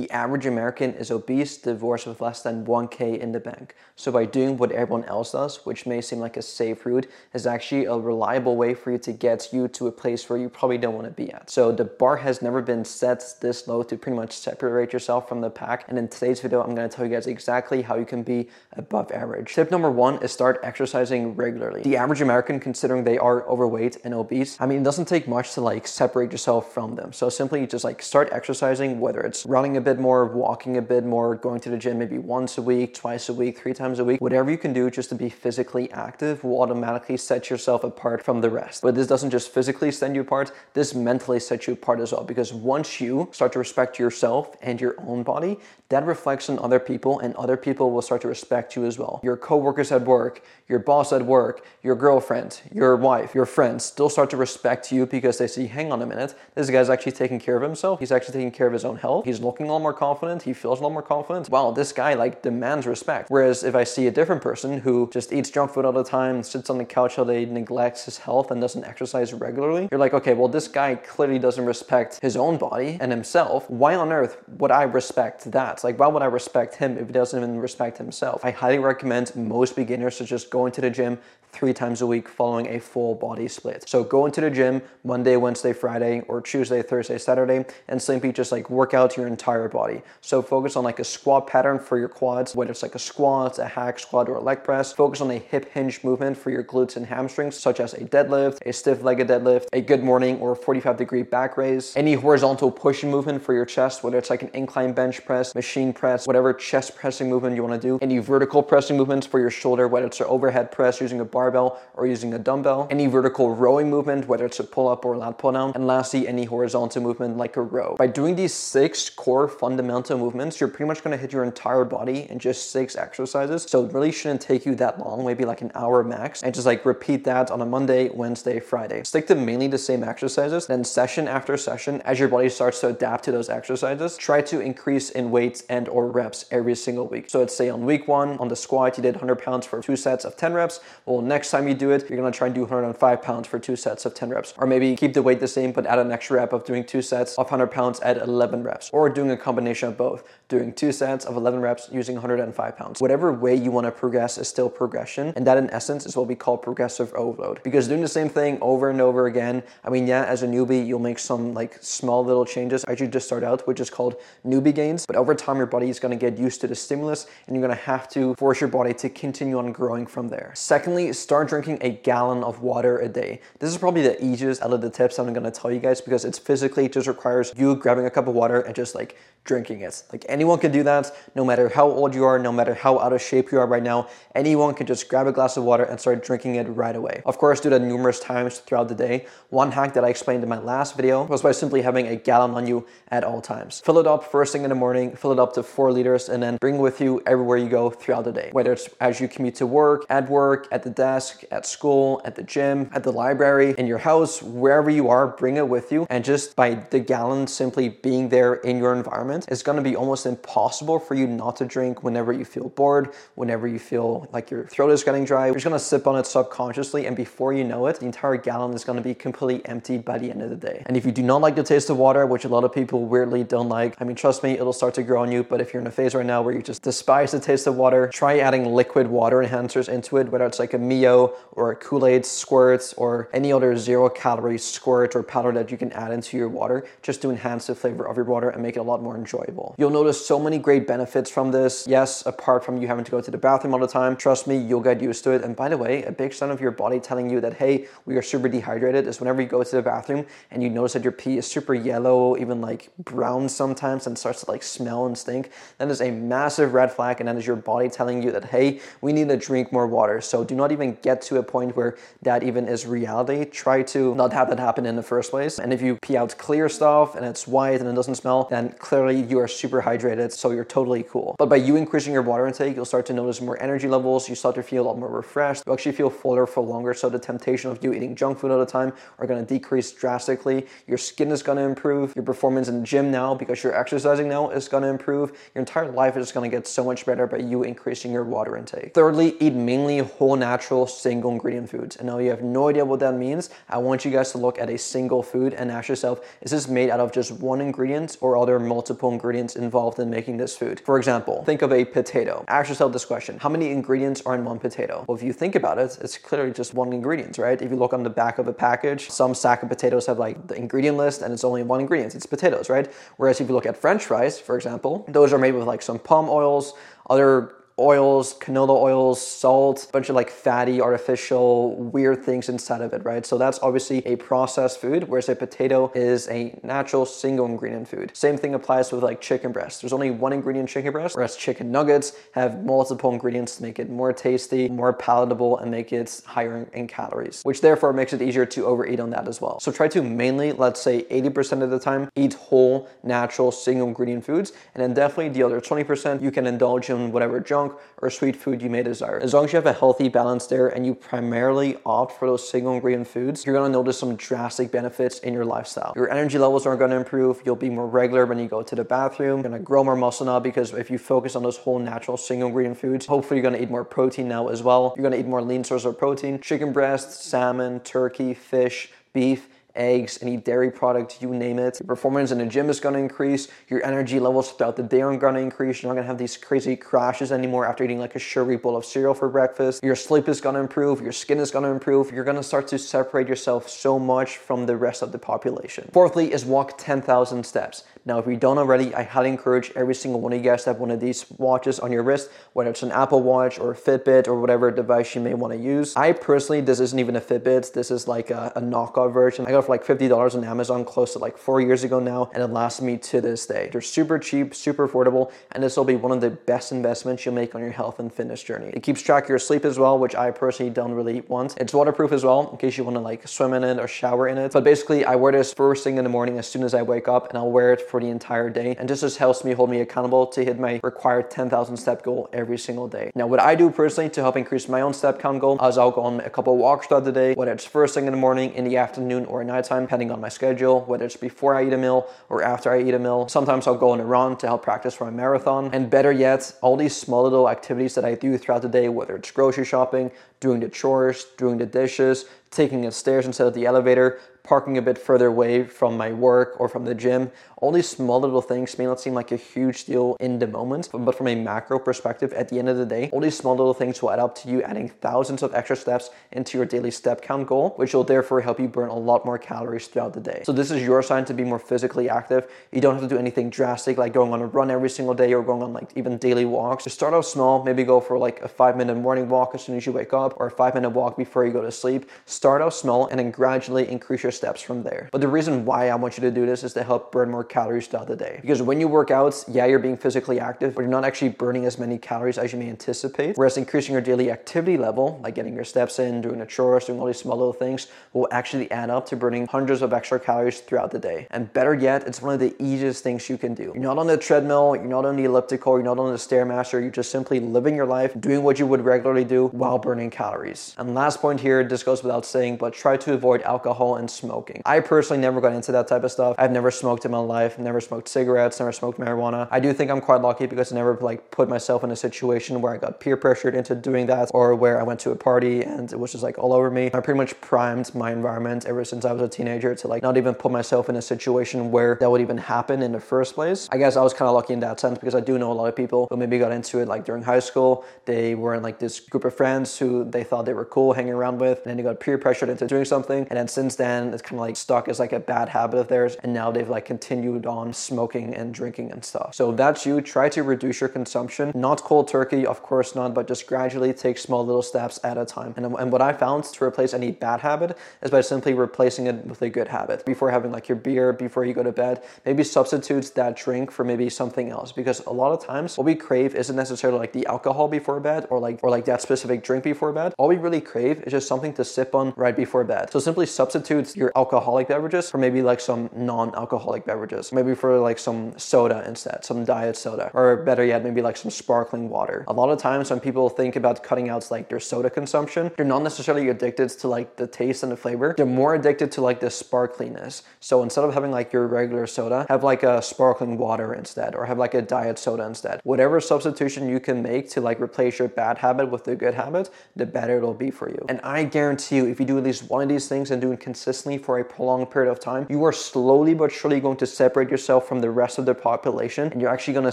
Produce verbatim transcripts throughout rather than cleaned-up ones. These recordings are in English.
the average American is obese, divorced with less than one K in the bank. So by doing what everyone else does, which may seem like a safe route, is actually a reliable way for you to get you to a place where you probably don't want to be at. So the bar has never been set this low to pretty much separate yourself from the pack. And in today's video, I'm going to tell you guys exactly how you can be above average. Tip number one is start exercising regularly. The average American, considering they are overweight and obese, I mean, it doesn't take much to like separate yourself from them. So simply just like start exercising, whether it's running a bit more, walking a bit more, going to the gym maybe once a week, twice a week, three times a week, whatever you can do just to be physically active will automatically set yourself apart from the rest. But this doesn't just physically send you apart, this mentally sets you apart as well, because once you start to respect yourself and your own body, that reflects on other people and other people will start to respect you as well. Your coworkers at work, your boss at work, your girlfriend, your wife, your friends, they'll start to respect you because they see, hang on a minute, this guy's actually taking care of himself. He's actually taking care of his own health. He's looking a lot more confident. He feels a lot more confident. Wow, this guy like demands respect. Whereas if I see a different person who just eats junk food all the time, sits on the couch all day, neglects his health and doesn't exercise regularly, you're like, okay, well, this guy clearly doesn't respect his own body and himself. Why on earth would I respect that? Like, why would I respect him if he doesn't even respect himself? I highly recommend most beginners to just go into the gym three times a week following a full body split. So go into the gym Monday, Wednesday, Friday, or Tuesday, Thursday, Saturday, and simply just like work out your entire body. So focus on like a squat pattern for your quads, whether it's like a squat, a hack squat, or a leg press. Focus on a hip hinge movement for your glutes and hamstrings, such as a deadlift, a stiff legged deadlift, a good morning or forty-five degree back raise, any horizontal pushing movement for your chest, whether it's like an incline bench press, machine press, whatever chest pressing movement you want to do, any vertical pressing movements for your shoulder, whether it's an overhead press using a bar barbell or using a dumbbell, any vertical rowing movement, whether it's a pull-up or lat pull-down, and lastly, any horizontal movement like a row. By doing these six core fundamental movements, you're pretty much gonna hit your entire body in just six exercises, so it really shouldn't take you that long, maybe like an hour max, and just like repeat that on a Monday, Wednesday, Friday. Stick to mainly the same exercises, then session after session, as your body starts to adapt to those exercises, try to increase in weights and or reps every single week. So let's say on week one, on the squat, you did one hundred pounds for two sets of ten reps, well, next time you do it, you're gonna try and do one hundred five pounds for two sets of ten reps. Or maybe keep the weight the same, but add an extra rep of doing two sets of one hundred pounds at eleven reps. Or doing a combination of both, doing two sets of eleven reps using one hundred five pounds. Whatever way you wanna progress is still progression. And that in essence is what we call progressive overload. Because doing the same thing over and over again, I mean, yeah, as a newbie, you'll make some like small little changes. I actually just start out, which is called newbie gains. But over time, your body is gonna get used to the stimulus and you're gonna have to force your body to continue on growing from there. Secondly, start drinking a gallon of water a day. This is probably the easiest out of the tips I'm gonna tell you guys because it's physically just requires you grabbing a cup of water and just like drinking it. Like anyone can do that, no matter how old you are, no matter how out of shape you are right now, anyone can just grab a glass of water and start drinking it right away. Of course, do that numerous times throughout the day. One hack that I explained in my last video was by simply having a gallon on you at all times. Fill it up first thing in the morning, fill it up to four liters, and then bring with you everywhere you go throughout the day. Whether it's as you commute to work, at work, at the desk, at school, at the gym, at the library, in your house, wherever you are, bring it with you. And just by the gallon simply being there in your environment, it's gonna be almost impossible for you not to drink whenever you feel bored, whenever you feel like your throat is getting dry. You're just gonna sip on it subconsciously, and before you know it, the entire gallon is gonna be completely emptied by the end of the day. And if you do not like the taste of water, which a lot of people weirdly don't like, I mean, trust me, it'll start to grow on you. But if you're in a phase right now where you just despise the taste of water, try adding liquid water enhancers into it, whether it's like a Mio or Kool-Aid squirts or any other zero calorie squirt or powder that you can add into your water just to enhance the flavor of your water and make it a lot more enjoyable. You'll notice so many great benefits from this. Yes, apart from you having to go to the bathroom all the time, trust me, you'll get used to it. And by the way, a big sign of your body telling you that, hey, we are super dehydrated is whenever you go to the bathroom and you notice that your pee is super yellow, even like brown sometimes, and starts to like smell and stink. That is a massive red flag, and that is your body telling you that, hey, we need to drink more water. So do not even get to a point where that even is reality. Try to not have that happen in the first place. And if you pee out clear stuff and it's white and it doesn't smell, then clearly you are super hydrated, so you're totally cool. But by you increasing your water intake, you'll start to notice more energy levels, you start to feel a lot more refreshed, you'll actually feel fuller for longer, so the temptation of you eating junk food all the time are gonna decrease drastically, your skin is gonna improve, your performance in the gym now, because you're exercising now, is gonna improve, your entire life is gonna get so much better by you increasing your water intake. Thirdly, eat mainly whole natural single ingredient foods. And now you have no idea what that means. I want you guys to look at a single food and ask yourself, is this made out of just one ingredient or are there multiple multiple ingredients involved in making this food. For example, think of a potato. Ask yourself this question: how many ingredients are in one potato? Well, if you think about it, it's clearly just one ingredient, right? If you look on the back of a package, some sack of potatoes have like the ingredient list and it's only one ingredient, it's potatoes, right? Whereas if you look at French fries, for example, those are made with like some palm oils, other oils, canola oils, salt, a bunch of like fatty, artificial, weird things inside of it, right? So that's obviously a processed food, whereas a potato is a natural single ingredient food. Same thing applies with like chicken breast. There's only one ingredient chicken breast, whereas chicken nuggets have multiple ingredients to make it more tasty, more palatable, and make it higher in calories, which therefore makes it easier to overeat on that as well. So try to mainly, let's say eighty percent of the time, eat whole, natural, single ingredient foods, and then definitely the other twenty percent, you can indulge in whatever junk or sweet food you may desire. As long as you have a healthy balance there and you primarily opt for those single ingredient foods, you're gonna notice some drastic benefits in your lifestyle. Your energy levels are gonna improve, you'll be more regular when you go to the bathroom, you're gonna grow more muscle now because if you focus on those whole natural single ingredient foods, hopefully you're gonna eat more protein now as well. You're gonna eat more lean sources of protein, chicken breast, salmon, turkey, fish, beef, eggs, any dairy product, you name it. Your performance in the gym is going to increase. Your energy levels throughout the day are going to increase. You're not going to have these crazy crashes anymore after eating like a sugary bowl of cereal for breakfast. Your sleep is going to improve. Your skin is going to improve. You're going to start to separate yourself so much from the rest of the population. Fourthly is walk ten thousand steps. Now, if you don't already, I highly encourage every single one of you guys to have one of these watches on your wrist, whether it's an Apple Watch or a Fitbit or whatever device you may want to use. I personally, this isn't even a Fitbit. This is like a, a knockoff version. I got for like fifty dollars on Amazon close to like four years ago now, and it lasts me to this day. They're super cheap, super affordable, and this will be one of the best investments you'll make on your health and fitness journey. It keeps track of your sleep as well, which I personally don't really want. It's waterproof as well in case you want to like swim in it or shower in it. But basically, I wear this first thing in the morning as soon as I wake up, and I'll wear it for the entire day, and this just helps me hold me accountable to hit my required ten thousand step goal every single day. Now, what I do personally to help increase my own step count goal is I'll go on a couple walks throughout the day, whether it's first thing in the morning, in the afternoon, or nighttime, depending on my schedule, whether it's before I eat a meal or after I eat a meal. Sometimes I'll go on a run to help practice for my marathon. And better yet, all these small little activities that I do throughout the day, whether it's grocery shopping, doing the chores, doing the dishes, taking the stairs instead of the elevator, parking a bit further away from my work or from the gym. All these small little things may not seem like a huge deal in the moment, but from a macro perspective, at the end of the day, all these small little things will add up to you adding thousands of extra steps into your daily step count goal, which will therefore help you burn a lot more calories throughout the day. So this is your sign to be more physically active. You don't have to do anything drastic like going on a run every single day or going on like even daily walks. Just start off small, maybe go for like a five minute morning walk as soon as you wake up or a five minute walk before you go to sleep. Start off small and then gradually increase your steps from there. But the reason why I want you to do this is to help burn more calories throughout the day. Because when you work out, yeah, you're being physically active, but you're not actually burning as many calories as you may anticipate. Whereas increasing your daily activity level, like getting your steps in, doing the chores, doing all these small little things, will actually add up to burning hundreds of extra calories throughout the day. And better yet, it's one of the easiest things you can do. You're not on the treadmill, you're not on the elliptical, you're not on the Stairmaster, you're just simply living your life, doing what you would regularly do while burning calories. And last point here, this goes without saying, but try to avoid alcohol and smoking. I personally never got into that type of stuff. I've never smoked in my life, never smoked cigarettes, never smoked marijuana. I do think I'm quite lucky because I never like put myself in a situation where I got peer pressured into doing that or where I went to a party and it was just like all over me. I pretty much primed my environment ever since I was a teenager to like not even put myself in a situation where that would even happen in the first place. I guess I was kind of lucky in that sense because I do know a lot of people who maybe got into it like during high school. They were in like this group of friends who they thought they were cool hanging around with, and then they got peer pressured into doing something, and then since then it's kind of like stuck as like a bad habit of theirs, and now they've like continued on smoking and drinking and stuff. So that's you. Try to reduce your consumption. Not cold turkey, of course not, but just gradually take small little steps at a time. And, and what I found to replace any bad habit is by simply replacing it with a good habit. Before having like your beer, before you go to bed, maybe substitute that drink for maybe something else, because a lot of times what we crave isn't necessarily like the alcohol before bed or like or like that specific drink before bed. All we really crave is just something to sip on right before bed. So simply substitute your alcoholic beverages for maybe like some non-alcoholic beverages, maybe for like some soda instead, some diet soda, or better yet, maybe like some sparkling water. A lot of times when people think about cutting out like their soda consumption, they're not necessarily addicted to like the taste and the flavor. They're more addicted to like the sparkliness. So instead of having like your regular soda, have like a sparkling water instead, or have like a diet soda instead. Whatever substitution you can make to like replace your bad habit with a good habit, the better it'll be for you. And I guarantee you, if you do at least one of these things and do it consistently consistently for a prolonged period of time, you are slowly but surely going to separate yourself from the rest of the population, and you're actually going to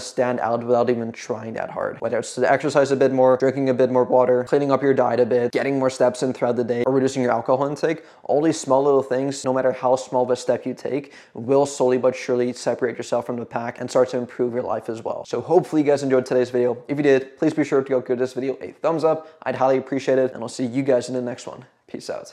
stand out without even trying that hard. Whether it's to exercise a bit more, drinking a bit more water, cleaning up your diet a bit, getting more steps in throughout the day, or reducing your alcohol intake, all these small little things, no matter how small of a step you take, will slowly but surely separate yourself from the pack and start to improve your life as well. So hopefully you guys enjoyed today's video. If you did, please be sure to go give this video a thumbs up. I'd highly appreciate it, and I'll see you guys in the next one. Peace out.